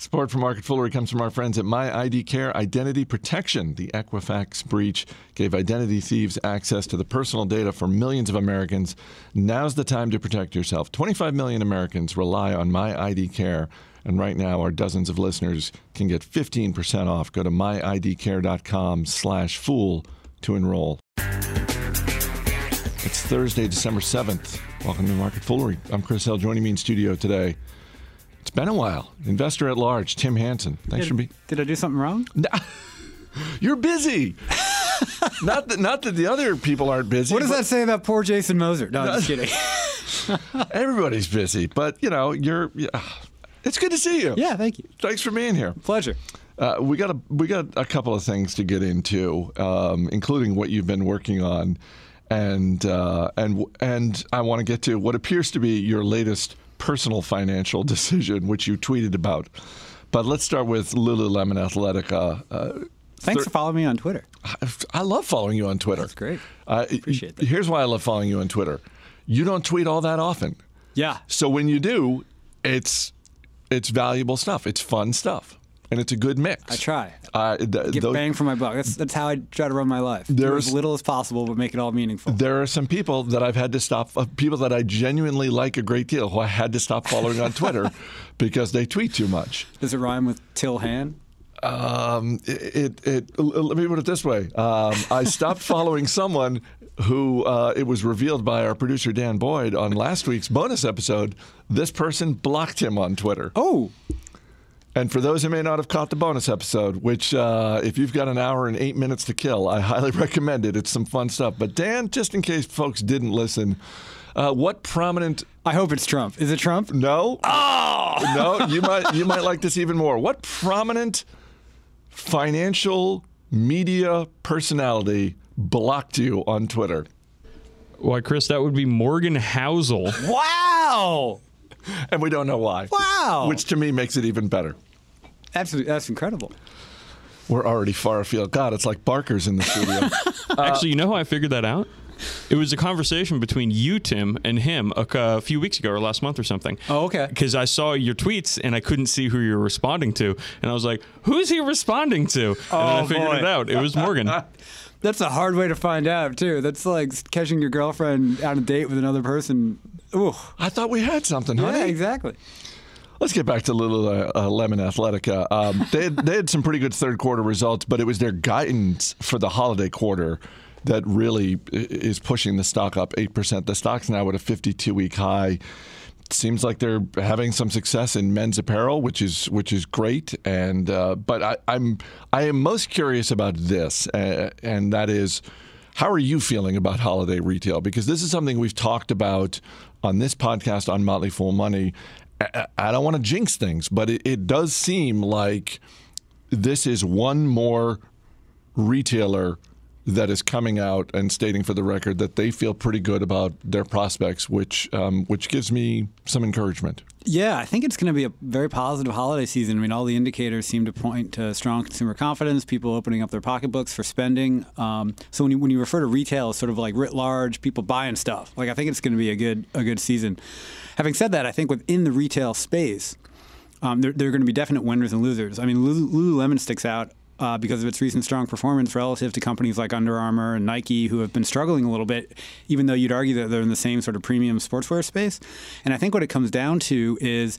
Support for Market Foolery comes from our friends at My ID Care Identity Protection. The Equifax breach gave identity thieves access to the personal data for millions of Americans. Now's the time to protect yourself. 25 million Americans rely on My ID Care, and right now our dozens of listeners can get 15% off. Go to myidcare.com/fool to enroll. It's Thursday, December 7th. Welcome to Market Foolery. I'm Chris Hill. Joining me in studio today, it's been a while, investor at large, Tim Hansen. Thanks for being. Did I do something wrong? No. You're busy. Not that the other people aren't busy. What does that say about poor Jason Moser? No, I'm just kidding. Everybody's busy, but you know, it's good to see you. Yeah, thank you. Thanks for being here. Pleasure. We got a couple of things to get into, including what you've been working on, and I want to get to what appears to be your latest personal financial decision, which you tweeted about. But let's start with Lululemon Athletica. Thanks for following me on Twitter. I love following you on Twitter. That's great. I appreciate that. Here's why I love following you on Twitter. You don't tweet all that often. Yeah. So when you do, it's valuable stuff. It's fun stuff. And it's a good mix. I try. Get bang for my buck. That's how I try to run my life. Do as little as possible, but make it all meaningful. There are some people that I've had to stop, people that I genuinely like a great deal, who I had to stop following on Twitter because they tweet too much. Does it rhyme with Till Han? Let me put it this way. I stopped following someone who it was revealed by our producer, Dan Boyd, on last week's bonus episode. This person blocked him on Twitter. Oh. And for those who may not have caught the bonus episode, which if you've got an hour and 8 minutes to kill, I highly recommend it. It's some fun stuff. But Dan, just in case folks didn't listen, what prominent... I hope it's Trump. Is it Trump? No. Oh! No, you might like this even more. What prominent financial media personality blocked you on Twitter? Why, Chris, that would be Morgan Housel. Wow! And we don't know why. Wow. Which to me makes it even better. Absolutely. That's incredible. We're already far afield. God, it's like Barker's in the studio. Actually, you know how I figured that out? It was a conversation between you, Tim, and him a few weeks ago or last month or something. Oh, okay. Because I saw your tweets and I couldn't see who you were responding to. And I was like, who's he responding to? And then I figured it out. It was Morgan. That's a hard way to find out, too. That's like catching your girlfriend on a date with another person. Ooh. I thought we had something, honey. Yeah, exactly. Let's get back to Lululemon Athletica. They had some pretty good third quarter results, but it was their guidance for the holiday quarter that really is pushing the stock up 8%. The stock's now at a 52-week high. It seems like they're having some success in men's apparel, which is great. And but I am most curious about this, and that is, how are you feeling about holiday retail? Because this is something we've talked about on this podcast on Motley Fool Money. I don't want to jinx things, but it does seem like this is one more retailer that is coming out and stating for the record that they feel pretty good about their prospects, which gives me some encouragement. Yeah, I think it's going to be a very positive holiday season. I mean, all the indicators seem to point to strong consumer confidence, people opening up their pocketbooks for spending. So when you refer to retail, sort of like writ large, people buying stuff. Like, I think it's going to be a good season. Having said that, I think within the retail space, there are going to be definite winners and losers. I mean, Lululemon sticks out because of its recent strong performance relative to companies like Under Armour and Nike, who have been struggling a little bit, even though you'd argue that they're in the same sort of premium sportswear space. And I think what it comes down to is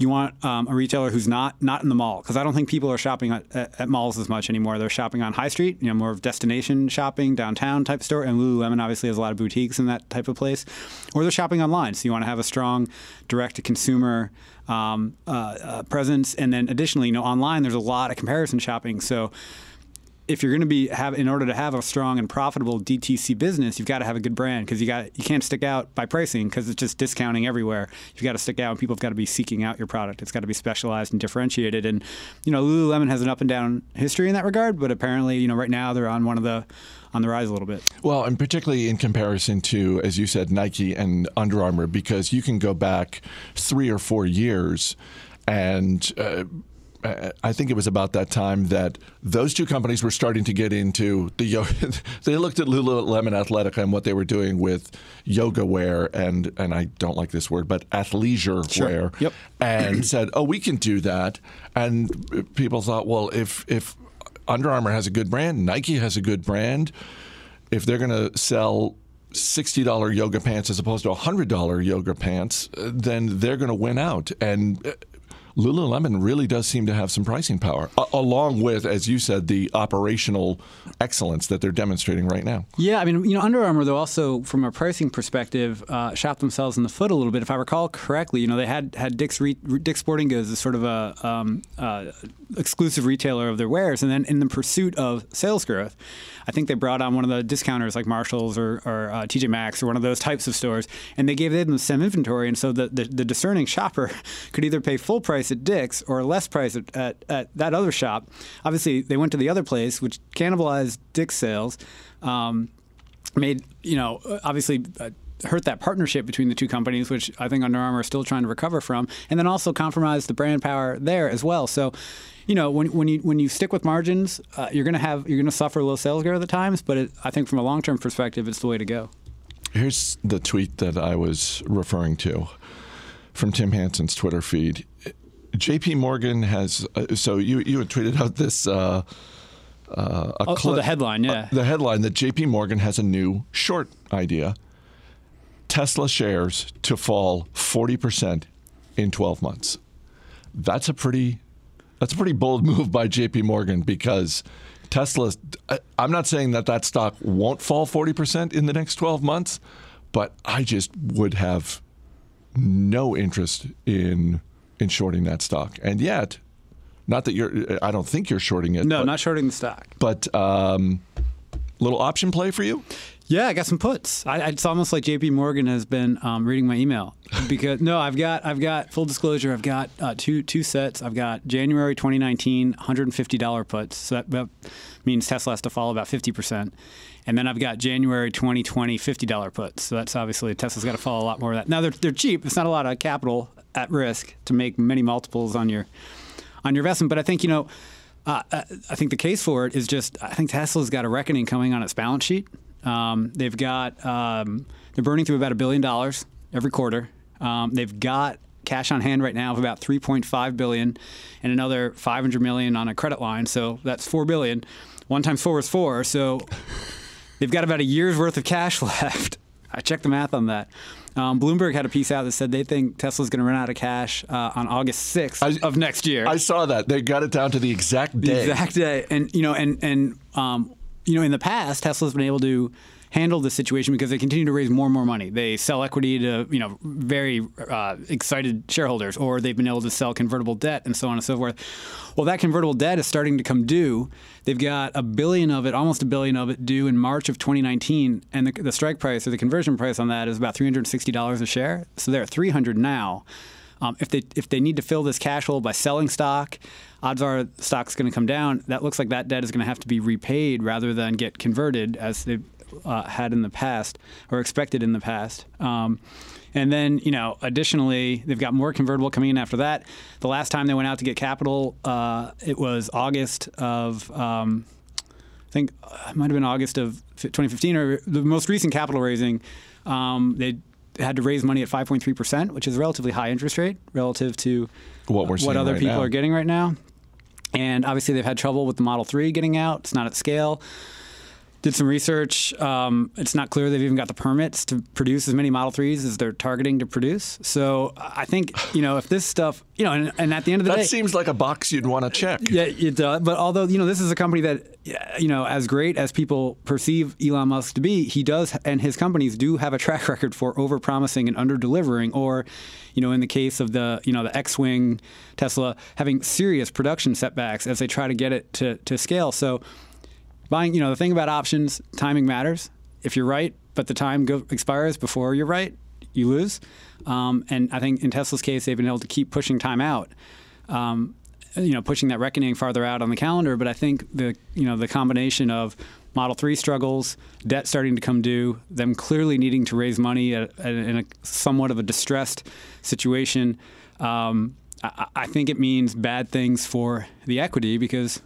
you want a retailer who's not in the mall, because I don't think people are shopping at malls as much anymore. They're shopping on high street, you know, more of destination shopping, downtown type store. And Lululemon obviously has a lot of boutiques in that type of place. Or they're shopping online, so you want to have a strong direct-to-consumer presence. And then additionally, you know, online there's a lot of comparison shopping. So if you're going to in order to have a strong and profitable DTC business, you've got to have a good brand, because you can't stick out by pricing, because it's just discounting everywhere. You've got to stick out, and people have got to be seeking out your product. It's got to be specialized and differentiated. And you know, Lululemon has an up and down history in that regard, but apparently, you know, right now they're on the rise a little bit. Well, and particularly in comparison to, as you said, Nike and Under Armour, because you can go back 3 or 4 years and I think it was about that time that those two companies were starting to get into the yoga. They looked at Lululemon Athletica and what they were doing with yoga wear and I don't like this word, but athleisure wear, and said, oh, we can do that. And people thought, well, if Under Armour has a good brand, Nike has a good brand, if they're going to sell $60 yoga pants as opposed to $100 yoga pants, then they're going to win out. And Lululemon really does seem to have some pricing power, along with, as you said, the operational excellence that they're demonstrating right now. Yeah, I mean, you know, Under Armour, though, also from a pricing perspective, shot themselves in the foot a little bit. If I recall correctly, you know, they had Dick's Sporting Goods as sort of a exclusive retailer of their wares, and then in the pursuit of sales growth, I think they brought on one of the discounters like Marshall's or TJ Maxx or one of those types of stores, and they gave them some inventory, and so the discerning shopper could either pay full price at Dick's or less price at that other shop. Obviously, they went to the other place, which cannibalized Dick's sales, made, you know, obviously hurt that partnership between the two companies, which I think Under Armour is still trying to recover from, and then also compromised the brand power there as well. So, you know, when you stick with margins, you're gonna suffer low sales growth at times, but I think from a long-term perspective, it's the way to go. Here's the tweet that I was referring to from Tim Hansen's Twitter feed. JP Morgan has so you had tweeted out this the headline, yeah. The headline that JP Morgan has a new short idea. Tesla shares to fall 40% in 12 months. That's a pretty bold move by JP Morgan, because Tesla, I'm not saying that stock won't fall 40% in the next 12 months, but I just would have no interest in shorting that stock. And yet, not that I don't think you're shorting it. No, but, not shorting the stock. But little option play for you? Yeah, I got some puts. It's almost like JP Morgan has been reading my email, because no, I've got full disclosure. I've got two sets. I've got January 2019 $150 puts. So that means Tesla has to fall about 50%. And then I've got January 2020 $50 puts. So that's obviously Tesla's got to fall a lot more of that. Now they're cheap. It's not a lot of capital at risk to make many multiples on your investment, but I think, you know, I think the case for it is just, I think Tesla's got a reckoning coming on its balance sheet. They've got they're burning through about $1 billion every quarter. They've got cash on hand right now of about $3.5 billion and another $500 million on a credit line, so that's $4 billion. 1 times 4 is 4, so they've got about a year's worth of cash left. I checked the math on that. Bloomberg had a piece out that said they think Tesla's going to run out of cash on August 6th of next year. I saw that. They got it down to the exact day. And, you know, you know, in the past, Tesla's been able to handle the situation because they continue to raise more and more money. They sell equity to, you know, very excited shareholders, or they've been able to sell convertible debt and so on and so forth. Well, that convertible debt is starting to come due. They've got almost a billion of it due in March of 2019, and the strike price or the conversion price on that is about $360 a share. So they're at $300 now. If they need to fill this cash hole by selling stock, odds are stock's going to come down. That looks like that debt is going to have to be repaid rather than get converted, as they had in the past, or expected in the past. And then, you know, additionally, they've got more convertible coming in after that. The last time they went out to get capital, it was August of, I think it might have been August of 2015, or the most recent capital raising. They had to raise money at 5.3%, which is a relatively high interest rate relative to what other people are getting right now. And obviously, they've had trouble with the Model 3 getting out. It's not at scale. Did some research. It's not clear they've even got the permits to produce as many Model 3s as they're targeting to produce. So I think, you know, if this stuff, you know, and at the end of the day, that seems like a box you'd want to check. Yeah, it does. But although, you know, this is a company that, you know, as great as people perceive Elon Musk to be, he does, and his companies do have a track record for overpromising and under-delivering, or, you know, in the case of the, you know, the X-Wing Tesla, having serious production setbacks as they try to get it to scale. So, buying, you know, the thing about options, timing matters. If you're right, but the time expires before you're right, you lose. And I think in Tesla's case, they've been able to keep pushing time out, you know, pushing that reckoning farther out on the calendar. But I think the, you know, the combination of Model 3 struggles, debt starting to come due, them clearly needing to raise money in a somewhat of a distressed situation, I think it means bad things for the equity because,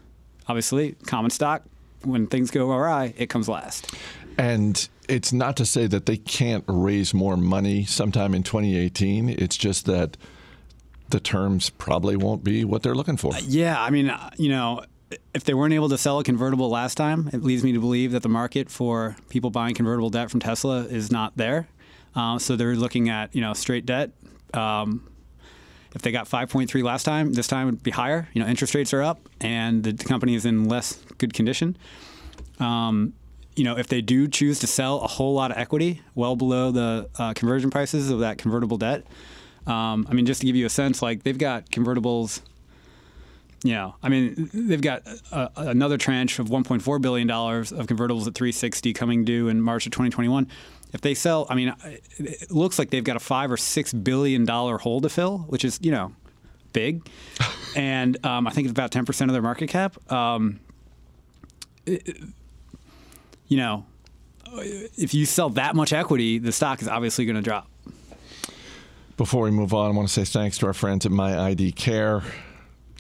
obviously, common stock, when things go awry, it comes last. And it's not to say that they can't raise more money sometime in 2018. It's just that the terms probably won't be what they're looking for. Yeah, I mean, you know, if they weren't able to sell a convertible last time, it leads me to believe that the market for people buying convertible debt from Tesla is not there. So they're looking at, you know, straight debt. If they got 5.3 last time, this time would be higher. You know, interest rates are up, and the company is in less good condition. You know, if they do choose to sell a whole lot of equity, well below the conversion prices of that convertible debt. I mean, just to give you a sense, like they've got convertibles. You know, I mean, they've got another tranche of $1.4 billion of convertibles at 360 coming due in March of 2021. If they sell, I mean, it looks like they've got a $5 or $6 billion hole to fill, which is, you know, big. And I think it's about 10% of their market cap. You know, if you sell that much equity, the stock is obviously going to drop. Before we move on, I want to say thanks to our friends at MyID Care.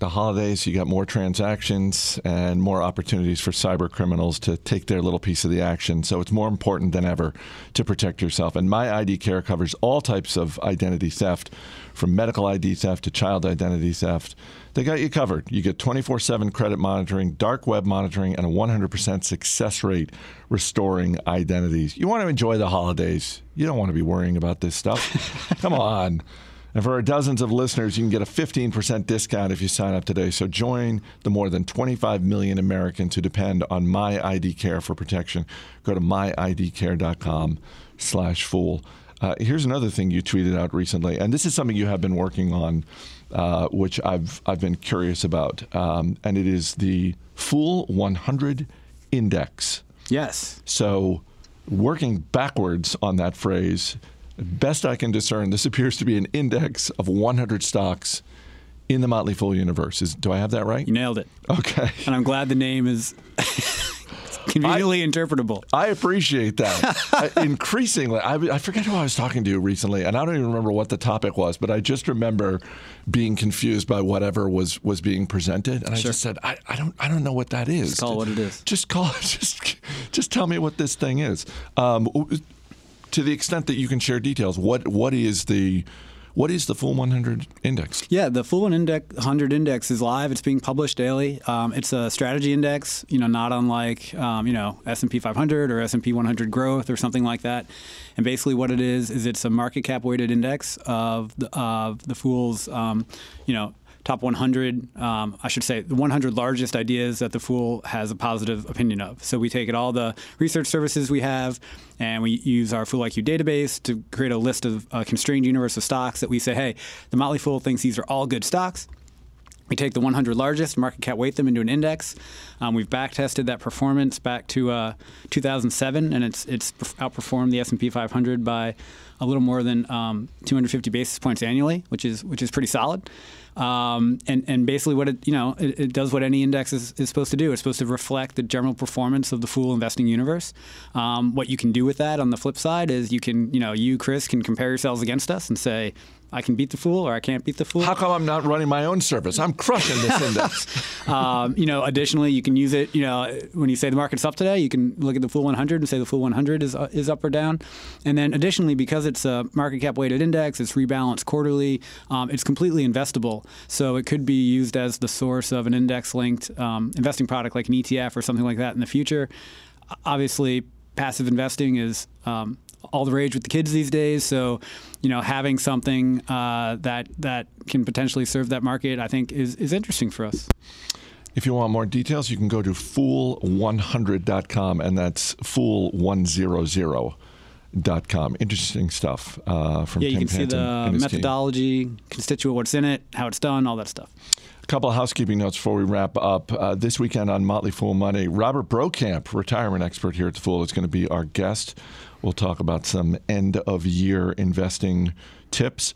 The holidays, you got more transactions and more opportunities for cyber criminals to take their little piece of the action. So it's more important than ever to protect yourself. And MyID Care covers all types of identity theft, from medical ID theft to child identity theft. They got you covered. You get 24/7 credit monitoring, dark web monitoring, and a 100% success rate restoring identities. You want to enjoy the holidays. You don't want to be worrying about this stuff. Come on. And for our dozens of listeners, you can get a 15% discount if you sign up today. So join the more than 25 million Americans who depend on MyID Care for protection. Go to myidcare.com/fool. Here's another thing you tweeted out recently, and this is something you have been working on, which I've been curious about, and it is the Fool 100 Index. Yes. So working backwards on that phrase, best I can discern, this appears to be an index of 100 stocks in the Motley Fool universe. Do I have that right? You nailed it. Okay. And I'm glad the name is conveniently interpretable. I appreciate that. Increasingly, I forget who I was talking to recently, and I don't even remember what the topic was, but I just remember being confused by whatever was being presented, and I just said, I don't know what that is. Just call it what it is. Just tell me what this thing is. To the extent that you can share details, what is the Fool 100 Index? Yeah, the Fool 100 Index is live. It's being published daily. It's a strategy index, you know, not unlike you know, S&P 500 or S&P 100 Growth or something like that. And basically, what it is it's a market cap weighted index of the Fool's you know, top 100, I should say, the 100 largest ideas that the Fool has a positive opinion of. So we take all the research services we have, and we use our Fool IQ database to create a list of a constrained universe of stocks that we say, hey, the Motley Fool thinks these are all good stocks. We take the 100 largest, market cap weight them into an index. We've back-tested that performance back to 2007, and it's outperformed the S&P 500 by a little more than 250 basis points annually, which is pretty solid. And basically, what it, you know, it does what any index is supposed to do. It's supposed to reflect the general performance of the Fool investing universe. What you can do with that on the flip side is you can, you know, you, Chris, can compare yourselves against us and say, I can beat the Fool or I can't beat the Fool. How come I'm not running my own service? I'm crushing this index. You know, additionally, you can use it, you know, when you say the market's up today, you can look at the Fool 100 and say the Fool 100 is up or down. And then additionally, because it's a market cap weighted index, it's rebalanced quarterly, it's completely investable. So it could be used as the source of an index linked investing product like an ETF or something like that in the future. Obviously, passive investing is all the rage with the kids these days. So, you know, having something that can potentially serve that market, I think, is interesting for us. If you want more details, you can go to fool100.com, and that's fool100.com. Interesting stuff from Tim Hansen. Yeah, you can see the methodology, constituent, what's in it, how it's done, all that stuff. A couple of housekeeping notes before we wrap up. This weekend on Motley Fool Money, Robert Brokamp, retirement expert here at The Fool, is going to be our guest. We'll talk about some end-of-year investing tips.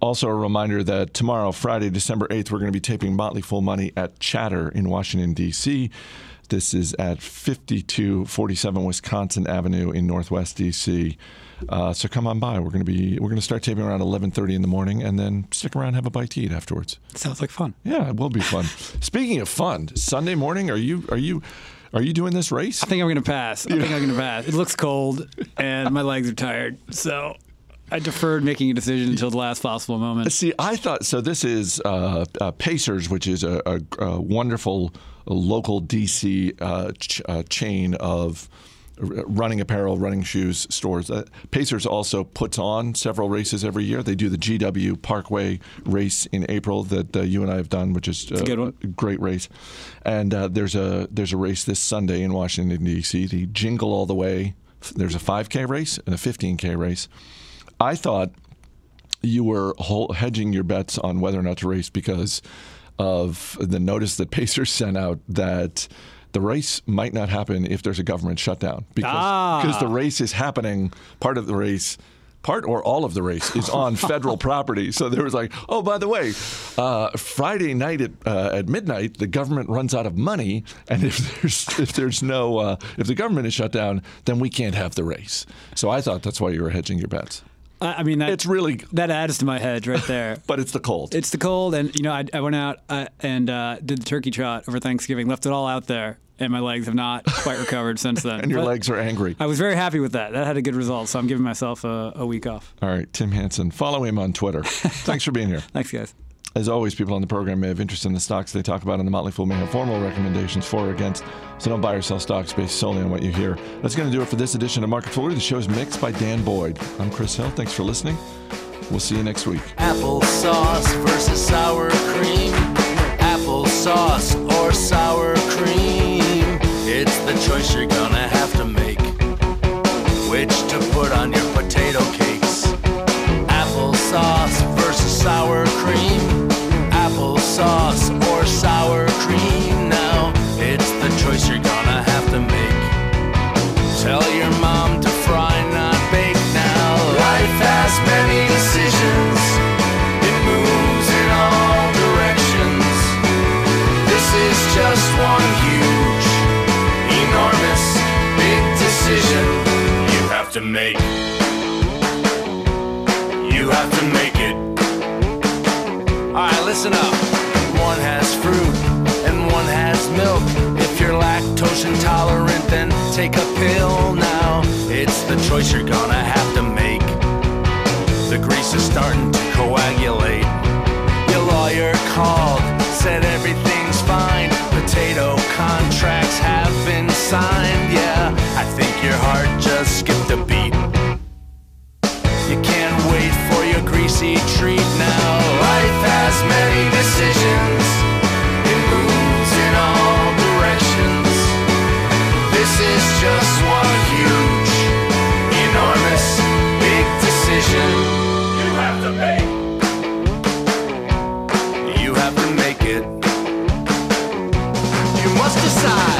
Also, a reminder that tomorrow, Friday, December 8th, we're going to be taping Motley Fool Money at Chatter in Washington, D.C. This is at 5247 Wisconsin Avenue in Northwest D.C. So come on by. We're going to start taping around 11:30 in the morning, and then stick around, have a bite to eat afterwards. Sounds like fun. Yeah, it will be fun. Speaking of fun, Sunday morning, are you doing this race? I think I'm going to pass. It looks cold, and my legs are tired, so I deferred making a decision until the last possible moment. See, I thought, so this is Pacers, which is a wonderful local D.C. chain of running apparel, running shoes stores. Pacers also puts on several races every year. They do the GW Parkway race in April that you and I have done, which is a good one. A great race. And there's a race this Sunday in Washington, D.C., the Jingle All the Way. There's a 5K race and a 15K race. I thought you were hedging your bets on whether or not to race because of the notice that Pacers sent out that the race might not happen if there's a government shutdown, because the race is happening. Part or all of the race is on federal property. So there was like, oh, by the way, Friday night at midnight, the government runs out of money, and if the government is shut down, then we can't have the race. So I thought that's why you were hedging your bets. I mean, it's really that adds to my hedge right there. But it's the cold. It's the cold, and I went out and did the turkey trot over Thanksgiving, left it all out there. And my legs have not quite recovered since then. And your legs are angry. I was very happy with that. That had a good result, so I'm giving myself a week off. All right, Tim Hansen. Follow him on Twitter. Thanks for being here. Thanks, guys. As always, people on the program may have interest in the stocks they talk about, and the Motley Fool may have formal recommendations for or against, so don't buy or sell stocks based solely on what you hear. That's going to do it for this edition of Market Foolery. The show's mixed by Dan Boyd. I'm Chris Hill. Thanks for listening. We'll see you next week. Applesauce versus sour cream. Applesauce or sour cream. It's the choice you're gonna have to make, which to put on your potato cakes. Applesauce versus sour cream. Applesauce or sour cream. Now it's the choice you're gonna have to make. Tell your mom to fry, not bake now. Life has many decisions. It moves in all directions. This is just one huge enormous, big decision you have to make. You have to make it. Alright, listen up. One has fruit and one has milk. If you're lactose intolerant, then take a pill now. It's the choice you're gonna have to make. The grease is starting to coagulate. Your lawyer called, said everything's fine. Potato contracts have been signed, yeah. I think your heart just skipped a beat. You can't wait for your greasy treat now. Life has many decisions. It moves in all directions. This is just one huge, enormous, big decision you have to make. You have to make it. Must decide.